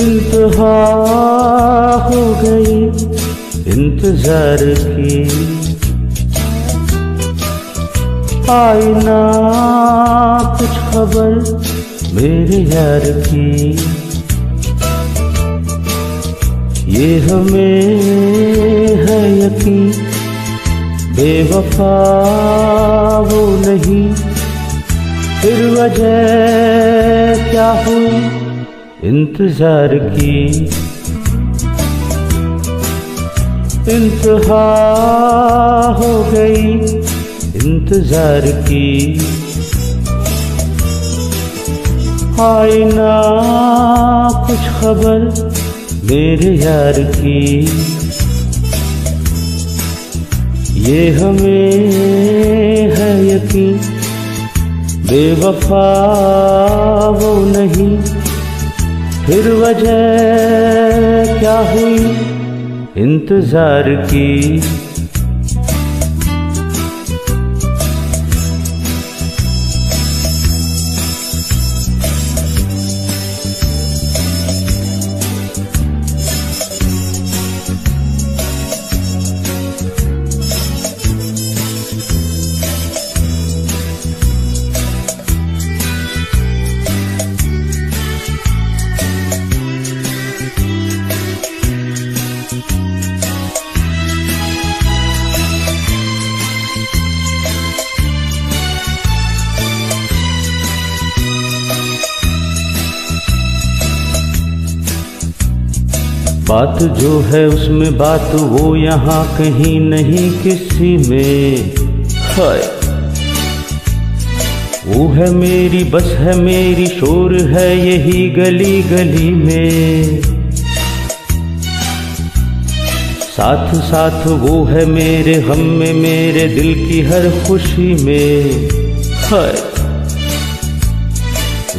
इंतहा हो गई इंतजार की। आई ना कुछ खबर मेरे यार की, ये हमें है यकीन बेवफा वो नहीं। फिर वजह क्या हुई इंतजार की। इंतहा हो गई इंतजार की। आई ना कुछ खबर मेरे यार की, ये हमें है यकीन बेवफा वो नहीं। फिर वजह क्या हुई इंतजार की। बात जो है उसमें बात वो यहाँ कहीं नहीं किसी में। हाय वो है मेरी बस है मेरी, शोर है यही गली गली में। साथ साथ वो है मेरे हम में मेरे दिल की हर खुशी में। हाय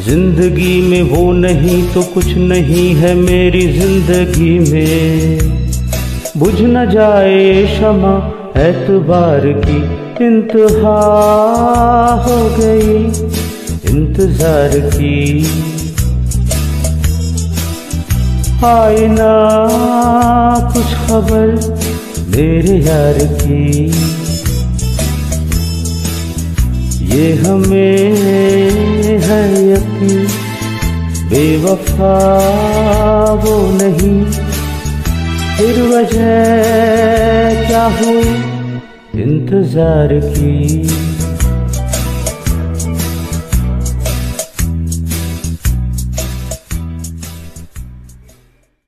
जिंदगी में वो नहीं तो कुछ नहीं है मेरी जिंदगी में। बुझ न जाए शमा एतबार की, इंतहा हो गई इंतजार की। आई ना कुछ खबर मेरे यार की, ये हमें है यकीन बेवफा वो नहीं। फिर वजह क्या हुई इंतजार की।